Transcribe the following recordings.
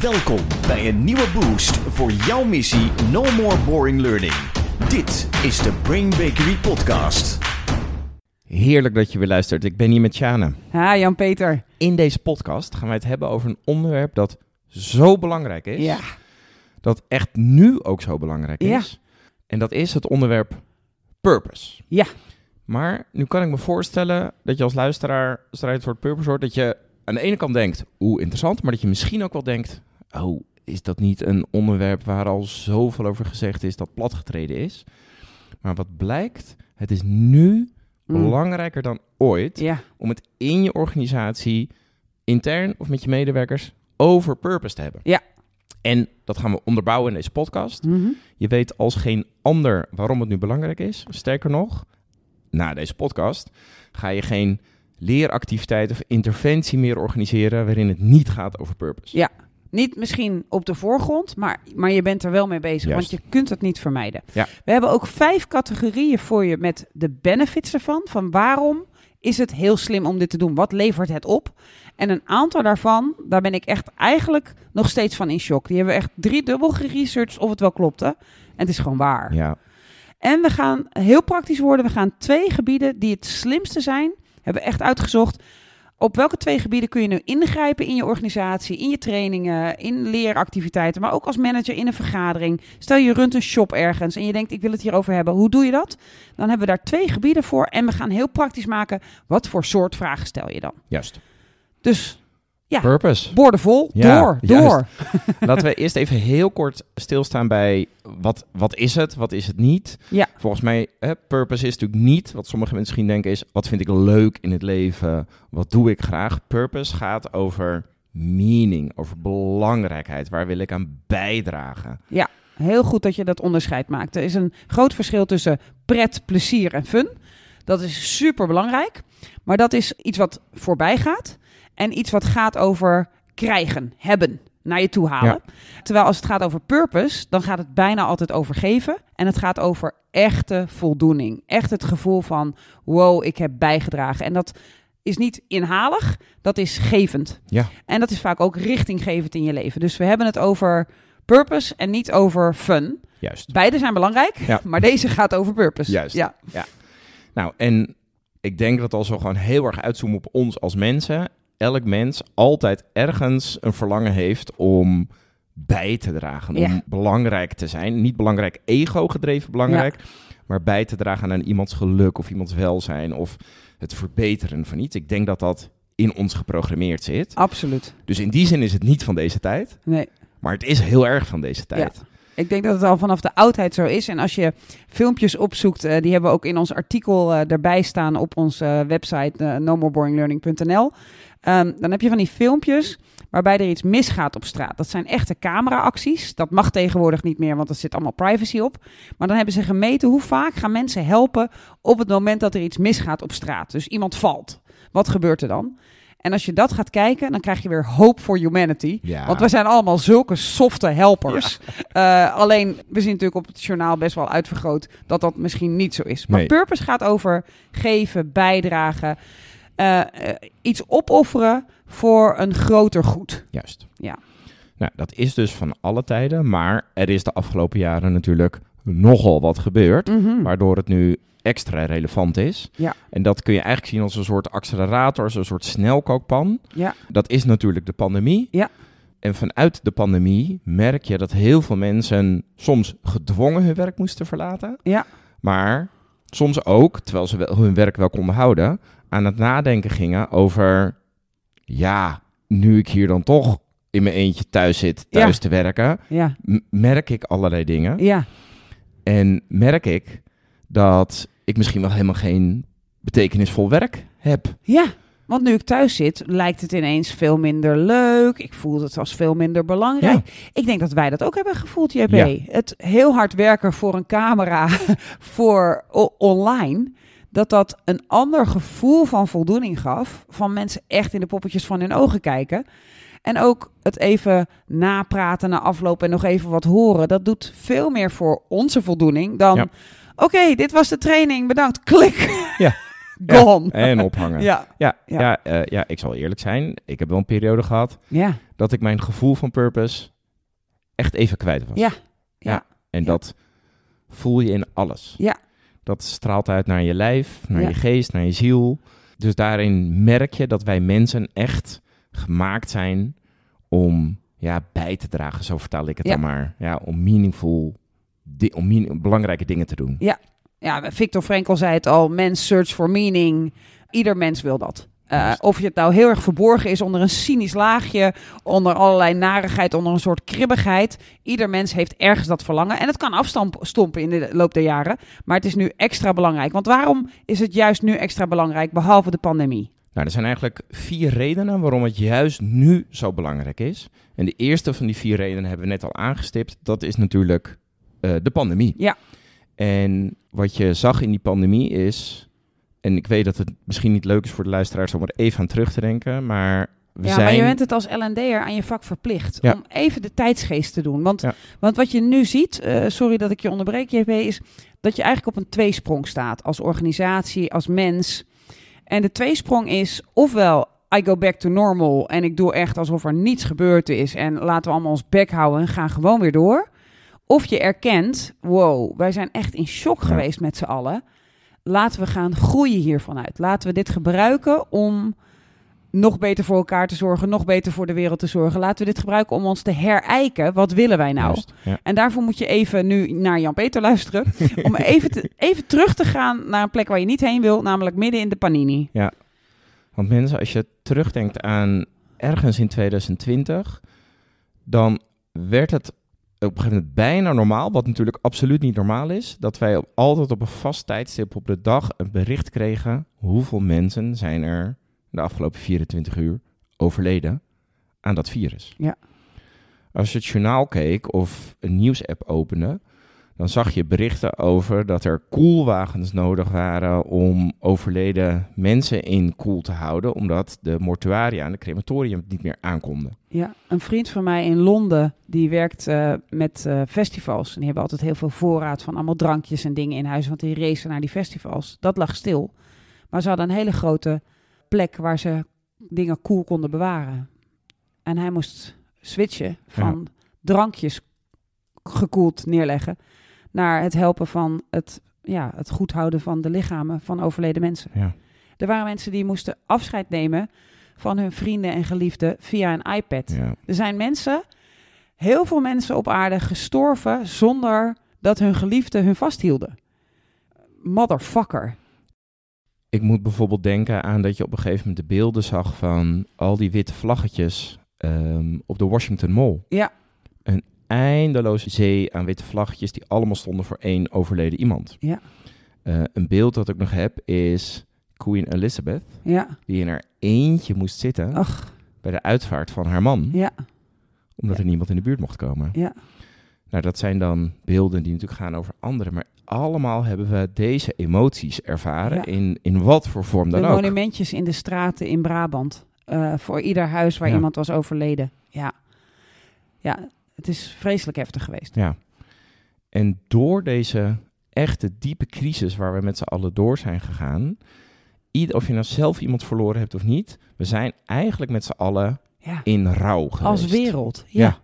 Welkom bij een nieuwe boost voor jouw missie No More Boring Learning. Dit is de Brain Bakery podcast. Heerlijk dat je weer luistert. Ik ben hier met Sjane. Ha, Jan-Peter. In deze podcast gaan wij het hebben over een onderwerp dat zo belangrijk is. Ja. Dat echt nu ook zo belangrijk is. En dat is het onderwerp purpose. Ja. Maar nu kan ik me voorstellen dat je als luisteraar, als je het woord purpose hoort, dat je aan de ene kant denkt, oeh, interessant, maar dat je misschien ook wel denkt, oh, is dat niet een onderwerp waar al zoveel over gezegd is dat platgetreden is? Maar wat blijkt, het is nu belangrijker dan ooit om het in je organisatie, intern of met je medewerkers, over purpose te hebben. Ja. En dat gaan we onderbouwen in deze podcast. Mm-hmm. Je weet als geen ander waarom het nu belangrijk is. Sterker nog, na deze podcast ga je geen leeractiviteit of interventie meer organiseren waarin het niet gaat over purpose. Ja, niet misschien op de voorgrond, maar je bent er wel mee bezig, juist, want je kunt het niet vermijden. Ja. We hebben ook 5 categorieën voor je met de benefits ervan, van waarom is het heel slim om dit te doen? Wat levert het op? En een aantal daarvan, daar ben ik echt eigenlijk nog steeds van in shock. Die hebben we echt 3-dubbel geresearched of het wel klopte. En het is gewoon waar. Ja. En we gaan heel praktisch worden. We gaan 2 gebieden die het slimste zijn, hebben we echt uitgezocht. Op welke 2 gebieden kun je nu ingrijpen in je organisatie, in je trainingen, in leeractiviteiten, maar ook als manager in een vergadering. Stel je runt een shop ergens en je denkt, ik wil het hierover hebben. Hoe doe je dat? Dan hebben we daar 2 gebieden voor en we gaan heel praktisch maken. Wat voor soort vragen stel je dan? Juist. Dus ja, purpose. Boordevol, ja, door. Laten we eerst even heel kort stilstaan bij wat is het niet? Ja. Volgens mij, purpose is natuurlijk niet, wat sommige mensen misschien denken is, wat vind ik leuk in het leven? Wat doe ik graag? Purpose gaat over meaning, over belangrijkheid. Waar wil ik aan bijdragen? Ja, heel goed dat je dat onderscheid maakt. Er is een groot verschil tussen pret, plezier en fun. Dat is super belangrijk, maar dat is iets wat voorbij gaat. En iets wat gaat over krijgen, hebben, naar je toe halen. Ja. Terwijl als het gaat over purpose, dan gaat het bijna altijd over geven. En het gaat over echte voldoening. Echt het gevoel van, wow, ik heb bijgedragen. En dat is niet inhalig, dat is gevend. Ja. En dat is vaak ook richtinggevend in je leven. Dus we hebben het over purpose en niet over fun. Juist. Beide zijn belangrijk, maar deze gaat over purpose. Juist. Ja. Ja. Nou, en ik denk dat als we gewoon heel erg uitzoomen op ons als mensen, elk mens altijd ergens een verlangen heeft om bij te dragen, om belangrijk te zijn. Niet belangrijk, ego-gedreven belangrijk, maar bij te dragen aan iemands geluk of iemands welzijn of het verbeteren van iets. Ik denk dat dat in ons geprogrammeerd zit. Absoluut. Dus in die zin is het niet van deze tijd, nee, maar het is heel erg van deze tijd. Ja. Ik denk dat het al vanaf de oudheid zo is. En als je filmpjes opzoekt, die hebben we ook in ons artikel erbij staan op onze website nomoreboringlearning.nl. Dan heb je van die filmpjes waarbij er iets misgaat op straat. Dat zijn echte cameraacties. Dat mag tegenwoordig niet meer, want er zit allemaal privacy op. Maar dan hebben ze gemeten hoe vaak gaan mensen helpen op het moment dat er iets misgaat op straat. Dus iemand valt. Wat gebeurt er dan? En als je dat gaat kijken, dan krijg je weer hope for humanity. Ja. Want we zijn allemaal zulke softe helpers. Ja. Alleen, we zien natuurlijk op het journaal best wel uitvergroot dat dat misschien niet zo is. Maar purpose gaat over geven, bijdragen, iets opofferen voor een groter goed. Juist. Ja. Nou, dat is dus van alle tijden. Maar er is de afgelopen jaren natuurlijk nogal wat gebeurd. Mm-hmm. Waardoor het nu extra relevant is. Ja. En dat kun je eigenlijk zien als een soort accelerator, als een soort snelkookpan. Ja. Dat is natuurlijk de pandemie. Ja. En vanuit de pandemie merk je dat heel veel mensen soms gedwongen hun werk moesten verlaten. Ja. Maar soms ook, terwijl ze wel hun werk wel konden houden, aan het nadenken gingen over, ja, nu ik hier dan toch in mijn eentje thuis zit, te werken, merk ik allerlei dingen. Ja. En merk ik dat ik misschien wel helemaal geen betekenisvol werk heb. Ja, want nu ik thuis zit, lijkt het ineens veel minder leuk. Ik voel het als veel minder belangrijk. Ja. Ik denk dat wij dat ook hebben gevoeld, JB. Ja. Het heel hard werken voor een camera, voor online, dat een ander gevoel van voldoening gaf, van mensen echt in de poppetjes van hun ogen kijken. En ook het even napraten na afloop en nog even wat horen, dat doet veel meer voor onze voldoening dan oké, dit was de training, bedankt, klik. Ja. Gone. Ja, en ophangen. Ja, ik zal eerlijk zijn. Ik heb wel een periode gehad dat ik mijn gevoel van purpose echt even kwijt was. Dat voel je in alles. Ja. Dat straalt uit naar je lijf, naar je geest, naar je ziel. Dus daarin merk je dat wij mensen echt gemaakt zijn om bij te dragen. Zo vertaal ik het dan maar. Ja, om belangrijke dingen te doen. Ja. Ja, Viktor Frankl zei het al, mens search for meaning. Ieder mens wil dat. Of je het nou heel erg verborgen is onder een cynisch laagje, onder allerlei narigheid, onder een soort kribbigheid. Ieder mens heeft ergens dat verlangen. En het kan afstompen in de loop der jaren. Maar het is nu extra belangrijk. Want waarom is het juist nu extra belangrijk, behalve de pandemie? Nou, er zijn eigenlijk 4 redenen waarom het juist nu zo belangrijk is. En de eerste van die 4 redenen hebben we net al aangestipt. Dat is natuurlijk de pandemie. Ja. En wat je zag in die pandemie is, en ik weet dat het misschien niet leuk is voor de luisteraars om er even aan terug te denken, maar maar je bent het als L&D'er aan je vak verplicht om even de tijdsgeest te doen. Want wat je nu ziet, sorry dat ik je onderbreek, JP, is dat je eigenlijk op een tweesprong staat als organisatie, als mens. En de tweesprong is ofwel I go back to normal en ik doe echt alsof er niets gebeurd is en laten we allemaal ons bek houden en gaan gewoon weer door. Of je erkent, wow, wij zijn echt in shock geweest met z'n allen. Laten we gaan groeien hiervan uit. Laten we dit gebruiken om nog beter voor elkaar te zorgen, nog beter voor de wereld te zorgen. Laten we dit gebruiken om ons te herijken. Wat willen wij nou? Juist, ja. En daarvoor moet je even nu naar Jan-Peter luisteren. Om even terug te gaan naar een plek waar je niet heen wil, namelijk midden in de panini. Ja, want mensen, als je terugdenkt aan ergens in 2020, dan werd het op een gegeven moment bijna normaal, wat natuurlijk absoluut niet normaal is, dat wij altijd op een vast tijdstip op de dag een bericht kregen hoeveel mensen zijn er de afgelopen 24 uur overleden aan dat virus. Ja. Als je het journaal keek of een nieuws-app opende, dan zag je berichten over dat er koelwagens nodig waren om overleden mensen in koel te houden, omdat de mortuaria en de crematorium het niet meer aankonden. Ja, een vriend van mij in Londen, die werkt met festivals. En die hebben altijd heel veel voorraad van allemaal drankjes en dingen in huis, want die racen naar die festivals. Dat lag stil. Maar ze hadden een hele grote plek waar ze dingen koel konden bewaren. En hij moest switchen van drankjes gekoeld neerleggen naar het helpen van het goed houden van de lichamen van overleden mensen. Ja. Er waren mensen die moesten afscheid nemen van hun vrienden en geliefden via een iPad. Ja. Er zijn mensen, heel veel mensen op aarde gestorven zonder dat hun geliefden hun vasthielden. Motherfucker. Ik moet bijvoorbeeld denken aan dat je op een gegeven moment de beelden zag van al die witte vlaggetjes op de Washington Mall. Ja. Een eindeloze zee aan witte vlaggetjes die allemaal stonden voor 1 overleden iemand. Ja. Een beeld dat ik nog heb is Queen Elizabeth, die in haar eentje moest zitten bij de uitvaart van haar man, omdat er niemand in de buurt mocht komen. Ja. Nou, dat zijn dan beelden die natuurlijk gaan over anderen, maar allemaal hebben we deze emoties ervaren in wat voor vorm dan ook. De monumentjes in de straten in Brabant, voor ieder huis waar iemand was overleden. Ja. Het is vreselijk heftig geweest. Ja. En door deze echte diepe crisis waar we met z'n allen door zijn gegaan, of je nou zelf iemand verloren hebt of niet, we zijn eigenlijk met z'n allen in rouw geweest. Als wereld. Ja,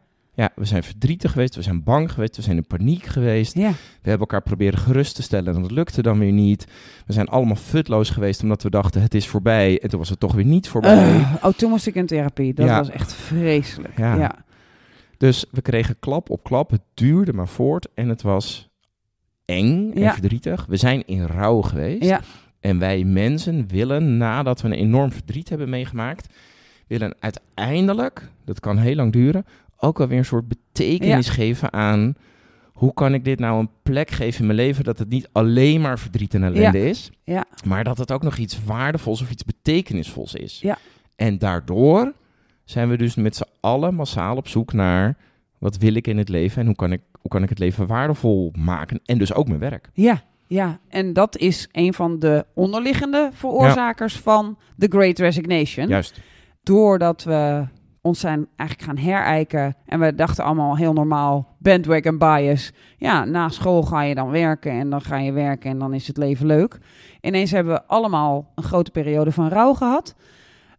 we zijn verdrietig geweest, we zijn bang geweest, we zijn in paniek geweest. Ja. We hebben elkaar proberen gerust te stellen en dat lukte dan weer niet. We zijn allemaal futloos geweest omdat we dachten het is voorbij en toen was het toch weer niet voorbij. Toen moest ik in therapie, dat was echt vreselijk. Ja. Dus we kregen klap op klap, het duurde maar voort en het was eng en verdrietig. We zijn in rouw geweest en wij mensen willen, nadat we een enorm verdriet hebben meegemaakt, willen uiteindelijk, dat kan heel lang duren, ook wel weer een soort betekenis geven aan hoe kan ik dit nou een plek geven in mijn leven dat het niet alleen maar verdriet en ellende is, maar dat het ook nog iets waardevols of iets betekenisvols is. Ja. En daardoor zijn we dus met z'n allen massaal op zoek naar wat wil ik in het leven en hoe kan ik het leven waardevol maken en dus ook mijn werk. Ja, en dat is een van de onderliggende veroorzakers van de Great Resignation. Juist. Doordat we ons zijn eigenlijk gaan herijken. En we dachten allemaal heel normaal, bandwagon bias. Ja, na school ga je dan werken en dan ga je werken en dan is het leven leuk. Ineens hebben we allemaal een grote periode van rouw gehad.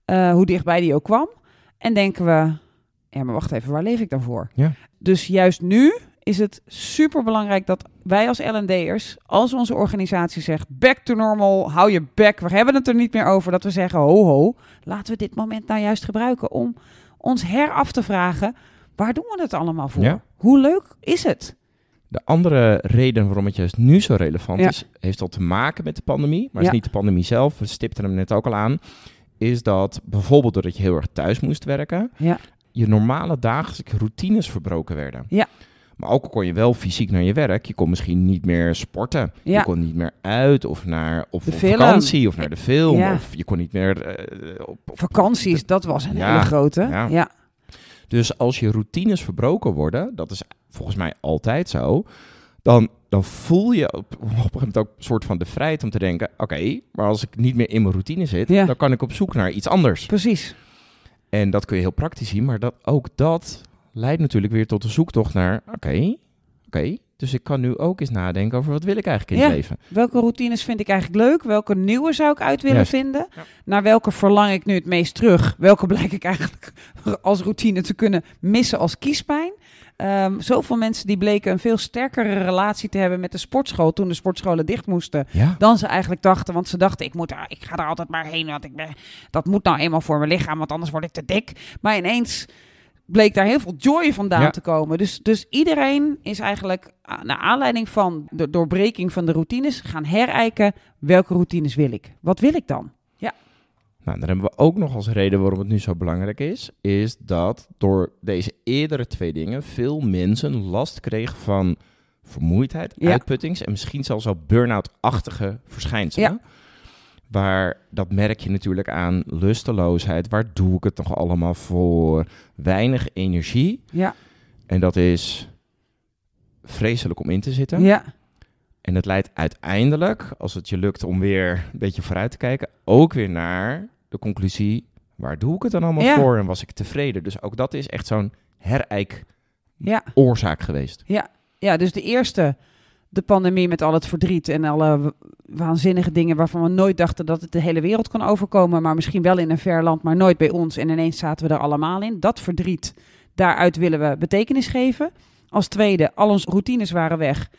Hoe dichtbij die ook kwam. En denken we, ja, maar wacht even, waar leef ik dan voor? Ja. Dus juist nu is het superbelangrijk dat wij als L&D'ers, als onze organisatie zegt, back to normal, hou je bek, we hebben het er niet meer over, dat we zeggen, ho, ho, laten we dit moment nou juist gebruiken om ons heraf te vragen, waar doen we het allemaal voor? Ja. Hoe leuk is het? De andere reden waarom het juist nu zo relevant is, heeft al te maken met de pandemie, maar is niet de pandemie zelf, we stipten hem net ook al aan, is dat bijvoorbeeld doordat je heel erg thuis moest werken, je normale dagelijkse routines verbroken werden. Ja. Maar ook al kon je wel fysiek naar je werk, je kon misschien niet meer sporten. Ja. Je kon niet meer uit of naar op vakantie of naar de film. Ja. Of je kon niet meer... op vakanties, dat was een hele grote. Ja. Ja. Dus als je routines verbroken worden, dat is volgens mij altijd zo, dan voel je op een gegeven moment ook een soort van de vrijheid om te denken, oké, maar als ik niet meer in mijn routine zit, dan kan ik op zoek naar iets anders. Precies. En dat kun je heel praktisch zien, maar dat leidt natuurlijk weer tot de zoektocht naar, oké, dus ik kan nu ook eens nadenken over wat wil ik eigenlijk in het leven. Welke routines vind ik eigenlijk leuk? Welke nieuwe zou ik uit willen vinden? Ja. Naar welke verlang ik nu het meest terug? Welke blijk ik eigenlijk als routine te kunnen missen als kiespijn? Zoveel mensen die bleken een veel sterkere relatie te hebben met de sportschool toen de sportscholen dicht moesten, dan ze eigenlijk dachten. Want ze dachten, ik ga er altijd maar heen, want dat moet nou eenmaal voor mijn lichaam, want anders word ik te dik. Maar ineens bleek daar heel veel joy vandaan te komen. Dus iedereen is eigenlijk, naar aanleiding van de doorbreking van de routines, gaan herijken, welke routines wil ik? Wat wil ik dan? Ja. Nou, dan hebben we ook nog als reden waarom het nu zo belangrijk is dat door deze eerdere twee dingen veel mensen last kregen van vermoeidheid, uitputtings en misschien zelfs al burn-out-achtige verschijnselen. Ja. Waar, dat merk je natuurlijk aan, lusteloosheid. Waar doe ik het toch allemaal voor? Weinig energie. Ja. En dat is vreselijk om in te zitten. Ja. En het leidt uiteindelijk, als het je lukt om weer een beetje vooruit te kijken, ook weer naar de conclusie, waar doe ik het dan allemaal voor? En was ik tevreden? Dus ook dat is echt zo'n herijk oorzaak geweest. Ja. Ja, dus de eerste, de pandemie met al het verdriet en alle waanzinnige dingen waarvan we nooit dachten dat het de hele wereld kon overkomen, maar misschien wel in een ver land, maar nooit bij ons. En ineens zaten we er allemaal in. Dat verdriet, daaruit willen we betekenis geven. Als tweede, al onze routines waren weg.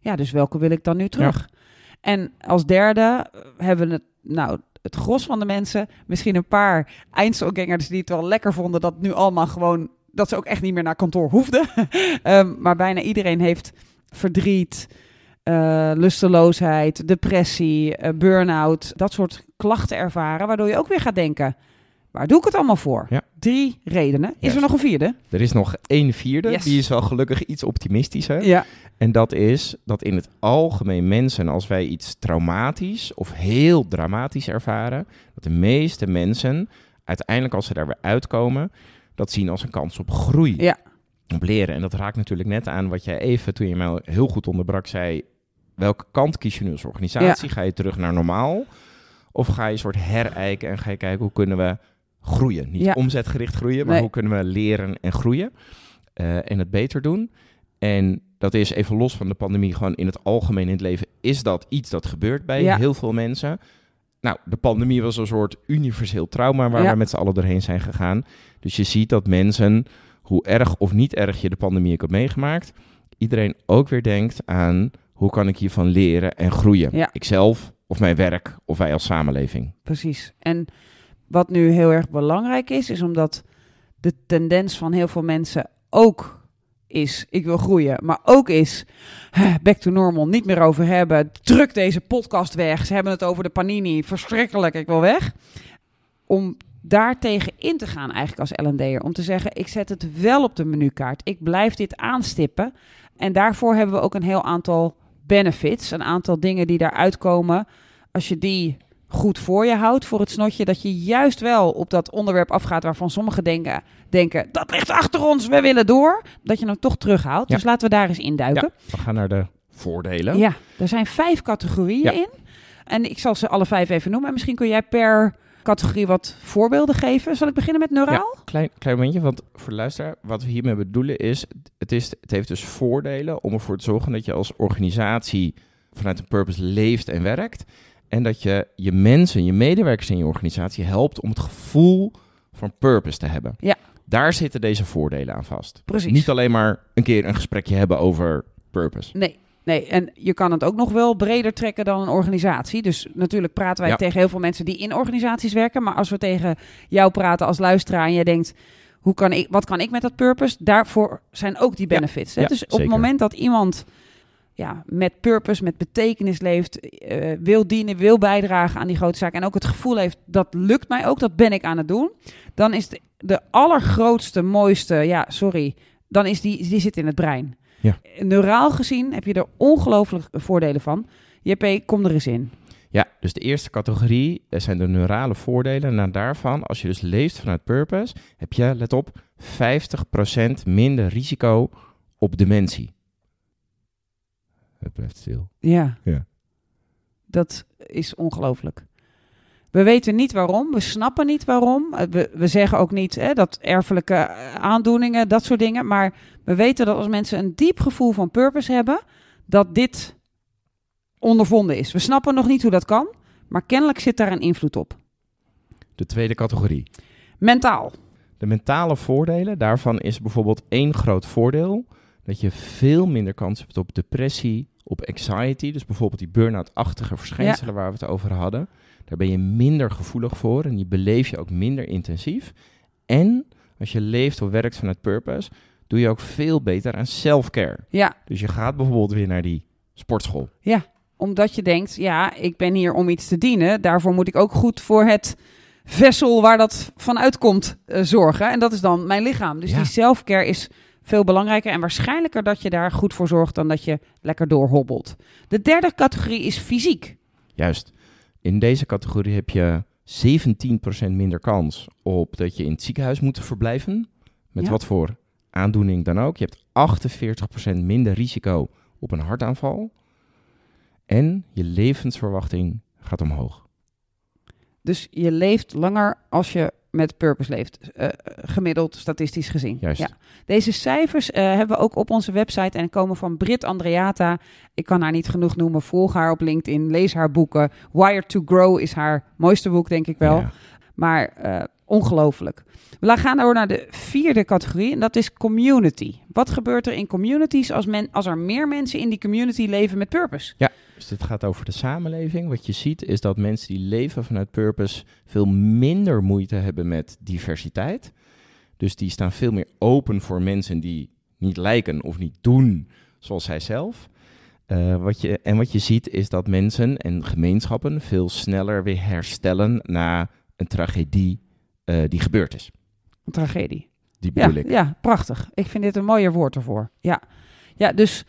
Ja, dus welke wil ik dan nu terug? Ja. En als derde hebben we het gros van de mensen, misschien een paar eindselgangers die het wel lekker vonden dat nu allemaal gewoon, dat ze ook echt niet meer naar kantoor hoefden. Maar bijna iedereen heeft verdriet, lusteloosheid, depressie, burn-out, dat soort klachten ervaren, waardoor je ook weer gaat denken, waar doe ik het allemaal voor? Ja. 3 redenen. Is er nog een vierde? Er is nog een vierde, die is wel gelukkig iets optimistischer. Ja. En dat is dat in het algemeen mensen, als wij iets traumatisch of heel dramatisch ervaren, dat de meeste mensen uiteindelijk, als ze daar weer uitkomen, dat zien als een kans op groei. Ja. Op leren. En dat raakt natuurlijk net aan wat jij even, toen je mij heel goed onderbrak, zei, welke kant kies je nu als organisatie? Ja. Ga je terug naar normaal? Of ga je een soort herijken en ga je kijken, hoe kunnen we groeien? Niet omzetgericht groeien, maar hoe kunnen we leren en groeien? En het beter doen. En dat is even los van de pandemie, gewoon in het algemeen in het leven, is dat iets dat gebeurt bij heel veel mensen. Nou, de pandemie was een soort universeel trauma waar we met z'n allen doorheen zijn gegaan. Dus je ziet dat mensen, hoe erg of niet erg je de pandemie hebt meegemaakt, iedereen ook weer denkt aan, hoe kan ik hiervan leren en groeien? Ja. Ikzelf of mijn werk of wij als samenleving. Precies. En wat nu heel erg belangrijk is omdat de tendens van heel veel mensen ook is, ik wil groeien, maar ook is, back to normal, niet meer over hebben, druk deze podcast weg, ze hebben het over de panini, verschrikkelijk, ik wil weg. Om daartegen in te gaan eigenlijk als L&D'er. Om te zeggen, ik zet het wel op de menukaart. Ik blijf dit aanstippen. En daarvoor hebben we ook een heel aantal benefits. Een aantal dingen die daaruit komen. Als je die goed voor je houdt, voor het snotje, dat je juist wel op dat onderwerp afgaat waarvan sommigen denken, dat ligt achter ons, we willen door. Dat je hem toch terughaalt. Ja. Dus laten we daar eens induiken. Ja, we gaan naar de voordelen. Ja, er zijn 5 categorieën in. En ik zal ze alle 5 even noemen. En misschien kun jij per categorie wat voorbeelden geven. Zal ik beginnen met neuraal? Ja, klein momentje, want voor de luisteraar, wat we hiermee bedoelen is... Het heeft dus voordelen om ervoor te zorgen dat je als organisatie vanuit een purpose leeft en werkt. En dat je je mensen, je medewerkers in je organisatie helpt om het gevoel van purpose te hebben. Ja. Daar zitten deze voordelen aan vast. Precies. Niet alleen maar een keer een gesprekje hebben over purpose. Nee, en je kan het ook nog wel breder trekken dan een organisatie. Dus natuurlijk praten wij tegen heel veel mensen die in organisaties werken. Maar als we tegen jou praten als luisteraar en jij denkt... wat kan ik met dat purpose? Daarvoor zijn ook die benefits. Ja, hè? Dus op het moment dat iemand met purpose, met betekenis leeft... wil dienen, wil bijdragen aan die grote zaak... en ook het gevoel heeft, dat lukt mij ook, dat ben ik aan het doen... dan is de allergrootste, mooiste... dan is die zit in het brein. Ja. Neuraal gezien heb je er ongelooflijk voordelen van. JP, kom er eens in. Ja, dus de eerste categorie zijn de neurale voordelen. En daarvan, als je dus leeft vanuit purpose, heb je, let op, 50% minder risico op dementie. Het blijft stil. Ja. Dat is ongelooflijk. We weten niet waarom, we snappen niet waarom. We zeggen ook niet dat erfelijke aandoeningen, dat soort dingen. Maar we weten dat als mensen een diep gevoel van purpose hebben, dat dit ondervonden is. We snappen nog niet hoe dat kan, maar kennelijk zit daar een invloed op. De tweede categorie. Mentaal. De mentale voordelen, daarvan is bijvoorbeeld 1 groot voordeel. Dat je veel minder kans hebt op depressie, op anxiety. Dus bijvoorbeeld die burn-out-achtige verschijnselen waar we het over hadden. Daar ben je minder gevoelig voor en die beleef je ook minder intensief. En als je leeft of werkt vanuit purpose, doe je ook veel beter aan self-care. Ja. Dus je gaat bijvoorbeeld weer naar die sportschool. Ja, omdat je denkt, ik ben hier om iets te dienen. Daarvoor moet ik ook goed voor het vessel waar dat van uitkomt zorgen. En dat is dan mijn lichaam. Dus die self-care is veel belangrijker en waarschijnlijker dat je daar goed voor zorgt dan dat je lekker doorhobbelt. De derde categorie is fysiek. Juist. In deze categorie heb je 17% minder kans op dat je in het ziekenhuis moet verblijven. Met wat voor aandoening dan ook. Je hebt 48% minder risico op een hartaanval. En je levensverwachting gaat omhoog. Dus je leeft langer als je met purpose leeft. Gemiddeld, statistisch gezien. Juist. Ja. Deze cijfers hebben we ook op onze website en komen van Britt Andreata. Ik kan haar niet genoeg noemen. Volg haar op LinkedIn. Lees haar boeken. Wired to Grow is haar mooiste boek, denk ik wel. Ja. Maar ongelooflijk. We gaan door naar de vierde categorie. En dat is community. Wat gebeurt er in communities als er meer mensen in die community leven met purpose? Ja, dus dit gaat over de samenleving. Wat je ziet is dat mensen die leven vanuit purpose veel minder moeite hebben met diversiteit. Dus die staan veel meer open voor mensen die niet lijken of niet doen zoals zijzelf. Wat je ziet is dat mensen en gemeenschappen veel sneller weer herstellen na een tragedie die gebeurd is. Een tragedie. Die bedoel ik. Ja, prachtig. Ik vind dit een mooier woord ervoor. Ja, dus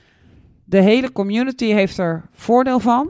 de hele community heeft er voordeel van.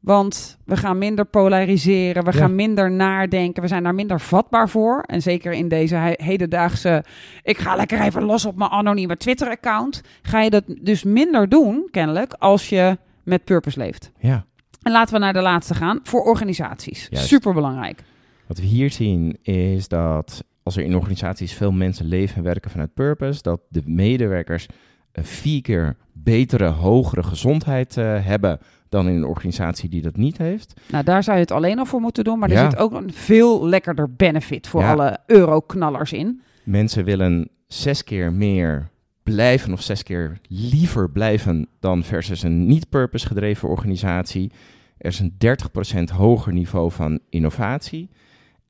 Want we gaan minder polariseren. We gaan minder nadenken. We zijn daar minder vatbaar voor. En zeker in deze hedendaagse... ik ga lekker even los op mijn anonieme Twitter-account. Ga je dat dus minder doen, kennelijk, als je met purpose leeft. Ja. En laten we naar de laatste gaan. Voor organisaties. Juist. Superbelangrijk. Wat we hier zien is dat als er in organisaties veel mensen leven en werken vanuit purpose, dat de medewerkers een 4 keer betere, hogere gezondheid hebben dan in een organisatie die dat niet heeft. Nou, daar zou je het alleen al voor moeten doen, maar er zit ook een veel lekkerder benefit voor alle euroknallers in. Mensen willen 6 keer meer blijven of 6 keer liever blijven dan versus een niet-purpose gedreven organisatie. Er is een 30% hoger niveau van innovatie.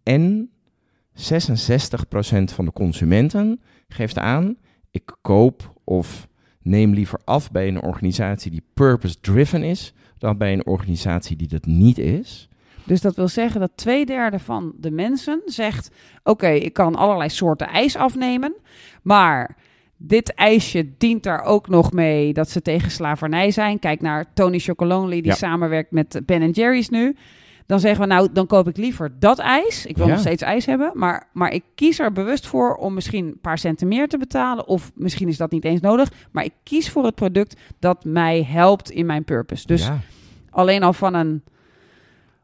En 66% van de consumenten geeft aan, ik koop of neem liever af bij een organisatie die purpose-driven is, dan bij een organisatie die dat niet is. Dus dat wil zeggen dat 2/3 van de mensen zegt, oké, ik kan allerlei soorten ijs afnemen, maar dit ijsje dient daar ook nog mee dat ze tegen slavernij zijn. Kijk naar Tony Chocolonely, die samenwerkt met Ben & Jerry's nu. Dan zeggen we, dan koop ik liever dat ijs. Ik wil nog steeds ijs hebben, maar ik kies er bewust voor om misschien een paar centen meer te betalen. Of misschien is dat niet eens nodig. Maar ik kies voor het product dat mij helpt in mijn purpose. Dus alleen al van een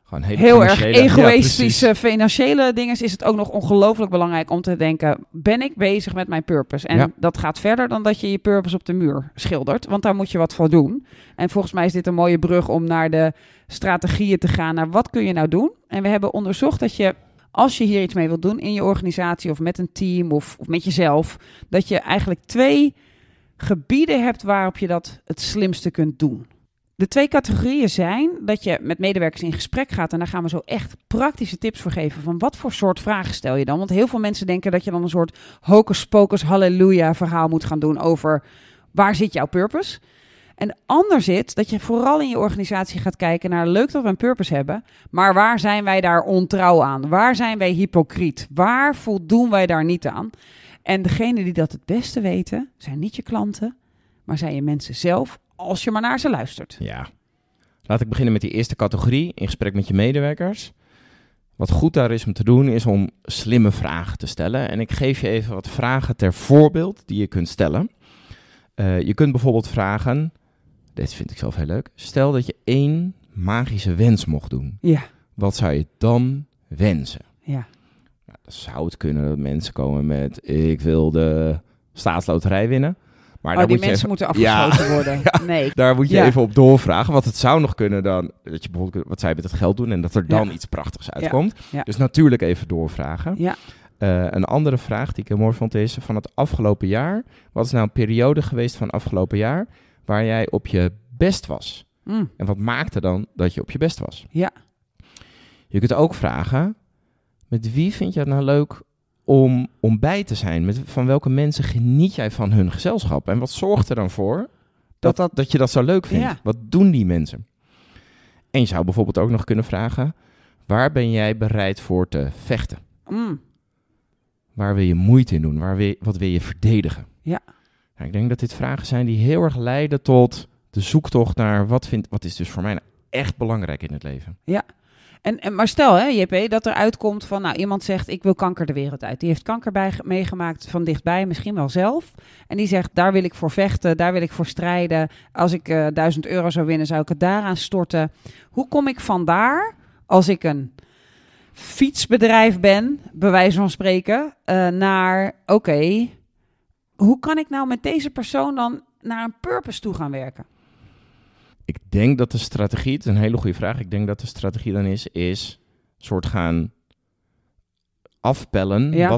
Gewoon heel erg egoïstische, ja, financiële dingen, is het ook nog ongelooflijk belangrijk om te denken, ben ik bezig met mijn purpose? En dat gaat verder dan dat je je purpose op de muur schildert, want daar moet je wat van doen. En volgens mij is dit een mooie brug om naar de strategieën te gaan, naar wat kun je nou doen? En we hebben onderzocht dat je, als je hier iets mee wilt doen in je organisatie of met een team of met jezelf, dat je eigenlijk 2 gebieden hebt waarop je dat het slimste kunt doen. De 2 categorieën zijn dat je met medewerkers in gesprek gaat. En daar gaan we zo echt praktische tips voor geven van wat voor soort vragen stel je dan. Want heel veel mensen denken dat je dan een soort hocus-pocus, halleluja verhaal moet gaan doen over waar zit jouw purpose. En ander zit dat je vooral in je organisatie gaat kijken naar leuk dat we een purpose hebben. Maar waar zijn wij daar ontrouw aan? Waar zijn wij hypocriet? Waar voldoen wij daar niet aan? En degene die dat het beste weten zijn niet je klanten, maar zijn je mensen zelf, als je maar naar ze luistert. Ja. Laat ik beginnen met die eerste categorie, in gesprek met je medewerkers. Wat goed daar is om te doen, is om slimme vragen te stellen. En ik geef je even wat vragen ter voorbeeld die je kunt stellen. Je kunt bijvoorbeeld vragen, dit vind ik zelf heel leuk, stel dat je 1 magische wens mocht doen. Ja. Wat zou je dan wensen? Ja. Nou, dan zou het kunnen dat mensen komen met, ik wil de staatsloterij winnen. Maar oh, die mensen moeten afgesloten worden. Ja, nee. Daar moet je even op doorvragen. Want het zou nog kunnen dan, dat je bijvoorbeeld wat zij met het geld doen en dat er dan iets prachtigs uitkomt. Ja. Dus natuurlijk even doorvragen. Ja. Een andere vraag die ik heel mooi vond is, van het afgelopen jaar, wat is nou een periode geweest van afgelopen jaar waar jij op je best was? Mm. En wat maakte dan dat je op je best was? Ja. Je kunt ook vragen, met wie vind je het nou leuk om bij te zijn? Van welke mensen geniet jij van hun gezelschap? En wat zorgt er dan voor dat je dat zo leuk vindt? Ja. Wat doen die mensen? En je zou bijvoorbeeld ook nog kunnen vragen, waar ben jij bereid voor te vechten? Mm. Waar wil je moeite in doen? Wat wil je verdedigen? Ja. Nou, ik denk dat dit vragen zijn die heel erg leiden tot de zoektocht naar wat is dus voor mij nou echt belangrijk in het leven. Ja. Maar stel, hè, JP, dat er uitkomt van, nou, iemand zegt, ik wil kanker de wereld uit. Die heeft kanker meegemaakt van dichtbij, misschien wel zelf. En die zegt, daar wil ik voor vechten, daar wil ik voor strijden. Als ik €1.000 zou winnen, zou ik het daaraan storten. Hoe kom ik vandaar, als ik een fietsbedrijf ben, bij wijze van spreken, naar, oké, hoe kan ik nou met deze persoon dan naar een purpose toe gaan werken? Ik denk dat de strategie, het is een hele goede vraag, ik denk dat de strategie dan is soort gaan afpellen. Ja.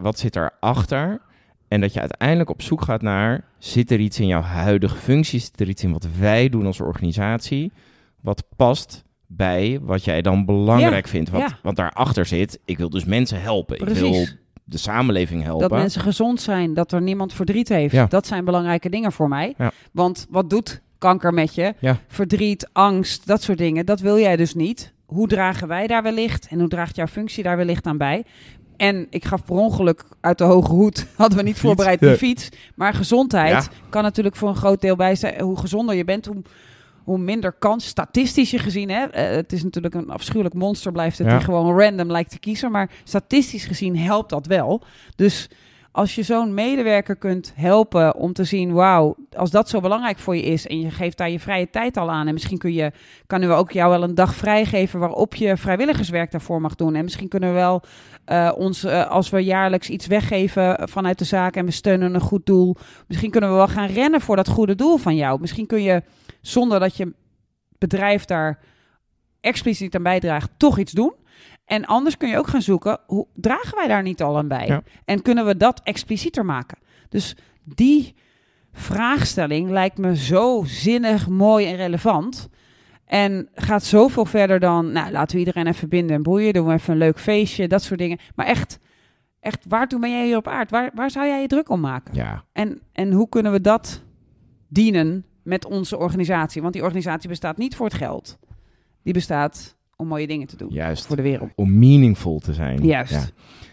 Wat zit er achter? En dat je uiteindelijk op zoek gaat naar, zit er iets in jouw huidige functie? Zit er iets in wat wij doen als organisatie? Wat past bij wat jij dan belangrijk vindt? Want daarachter zit, ik wil dus mensen helpen. Precies. Ik wil de samenleving helpen. Dat mensen gezond zijn, dat er niemand verdriet heeft. Ja. Dat zijn belangrijke dingen voor mij. Ja. Want wat doet kanker met je, verdriet, angst, dat soort dingen. Dat wil jij dus niet. Hoe dragen wij daar wellicht? En hoe draagt jouw functie daar wellicht aan bij? En ik gaf per ongeluk uit de hoge hoed, hadden we niet voorbereid die fiets. Maar gezondheid kan natuurlijk voor een groot deel bij zijn. Hoe gezonder je bent, hoe minder kans, statistisch gezien. Hè? Het is natuurlijk een afschuwelijk monster, blijft het die gewoon random lijkt te kiezen. Maar statistisch gezien helpt dat wel. Dus als je zo'n medewerker kunt helpen om te zien, wauw, als dat zo belangrijk voor je is en je geeft daar je vrije tijd al aan en misschien kunnen we ook jou wel een dag vrijgeven waarop je vrijwilligerswerk daarvoor mag doen. En misschien kunnen we wel als we jaarlijks iets weggeven vanuit de zaak en we steunen een goed doel, misschien kunnen we wel gaan rennen voor dat goede doel van jou. Misschien kun je, zonder dat je bedrijf daar expliciet aan bijdraagt, toch iets doen. En anders kun je ook gaan zoeken, hoe dragen wij daar niet al aan bij? Ja. En kunnen we dat explicieter maken? Dus die vraagstelling lijkt me zo zinnig, mooi en relevant. En gaat zoveel verder dan, nou, laten we iedereen even binden en boeien. Doen we even een leuk feestje, dat soort dingen. Maar echt waartoe ben jij hier op aard? Waar zou jij je druk om maken? Ja. En hoe kunnen we dat dienen met onze organisatie? Want die organisatie bestaat niet voor het geld. Die bestaat om mooie dingen te doen. Juist, voor de wereld. Om meaningful te zijn. Juist. Ja.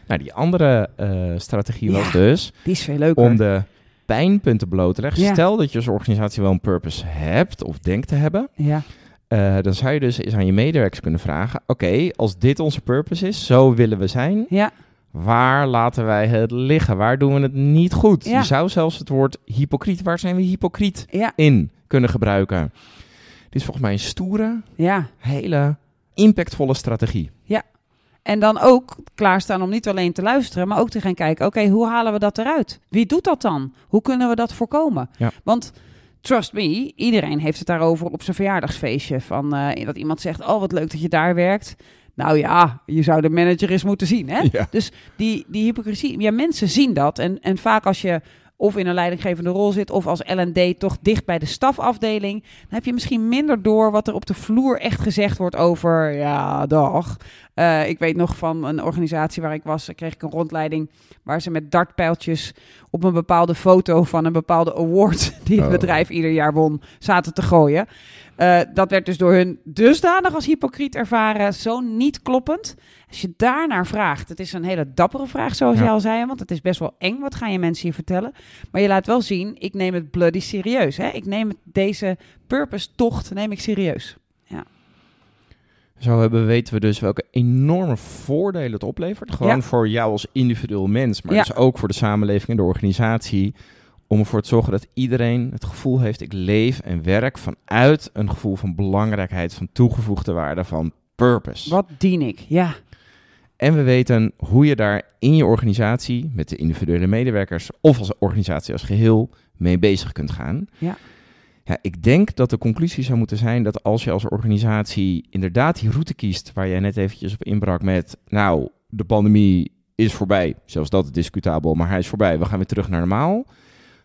Nou, die andere strategie was dus, die is veel leuker, om de pijnpunten bloot te leggen. Ja. Stel dat je als organisatie wel een purpose hebt of denkt te hebben. Ja. Dan zou je dus eens aan je medewerkers kunnen vragen, oké, als dit onze purpose is, zo willen we zijn. Ja. Waar laten wij het liggen? Waar doen we het niet goed? Ja. Je zou zelfs het woord hypocriet, waar zijn we hypocriet in kunnen gebruiken? Dit is volgens mij een stoere, hele impactvolle strategie. Ja, en dan ook klaarstaan om niet alleen te luisteren, maar ook te gaan kijken, oké, hoe halen we dat eruit? Wie doet dat dan? Hoe kunnen we dat voorkomen? Ja. Want trust me, iedereen heeft het daarover op zijn verjaardagsfeestje. Van dat iemand zegt, oh wat leuk dat je daar werkt. Nou ja, je zou de manager eens moeten zien. Hè? Ja. Dus die hypocrisie, ja, mensen zien dat. En vaak als je of in een leidinggevende rol zit, of als L&D toch dicht bij de stafafdeling, dan heb je misschien minder door wat er op de vloer echt gezegd wordt over, ja, dag. Ik weet nog van een organisatie waar ik was, kreeg ik een rondleiding waar ze met dartpijltjes op een bepaalde foto van een bepaalde award die het bedrijf ieder jaar won, zaten te gooien. Dat werd dus door hun dusdanig als hypocriet ervaren, zo niet kloppend. Als je daarnaar vraagt, het is een hele dappere vraag zoals je al zei, want het is best wel eng, wat gaan je mensen hier vertellen? Maar je laat wel zien, ik neem het bloody serieus. Hè? Ik neem deze purpose-tocht serieus. Ja. Zo weten we dus welke enorme voordelen het oplevert. Gewoon voor jou als individueel mens, maar dus ook voor de samenleving en de organisatie, om ervoor te zorgen dat iedereen het gevoel heeft, ik leef en werk vanuit een gevoel van belangrijkheid, van toegevoegde waarde, van purpose. Wat dien ik, ja. En we weten hoe je daar in je organisatie, met de individuele medewerkers of als organisatie als geheel, mee bezig kunt gaan. Ja. Ja, ik denk dat de conclusie zou moeten zijn dat als je als organisatie inderdaad die route kiest, waar jij net eventjes op inbrak met, nou, de pandemie is voorbij. Zelfs dat is discutabel, maar hij is voorbij. We gaan weer terug naar normaal.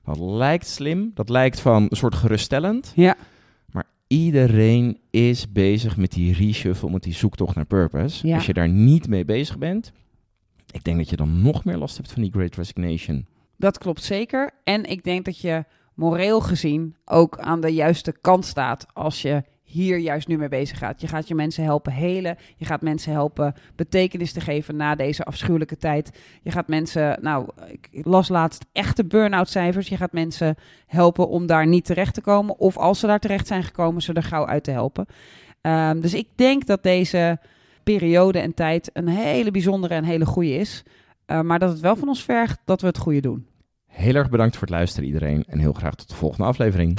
Dat lijkt slim, dat lijkt van een soort geruststellend. Ja. Maar iedereen is bezig met die reshuffle, met die zoektocht naar purpose. Ja. Als je daar niet mee bezig bent, ik denk dat je dan nog meer last hebt van die Great Resignation. Dat klopt zeker. En ik denk dat je moreel gezien ook aan de juiste kant staat als je hier juist nu mee bezig gaat. Je gaat je mensen helpen helen. Je gaat mensen helpen betekenis te geven na deze afschuwelijke tijd. Je gaat mensen, nou, ik las laatst echte burn-out cijfers. Je gaat mensen helpen om daar niet terecht te komen. Of als ze daar terecht zijn gekomen, ze er gauw uit te helpen. Dus ik denk dat deze periode en tijd een hele bijzondere en hele goede is. Maar dat het wel van ons vergt dat we het goede doen. Heel erg bedankt voor het luisteren iedereen. En heel graag tot de volgende aflevering.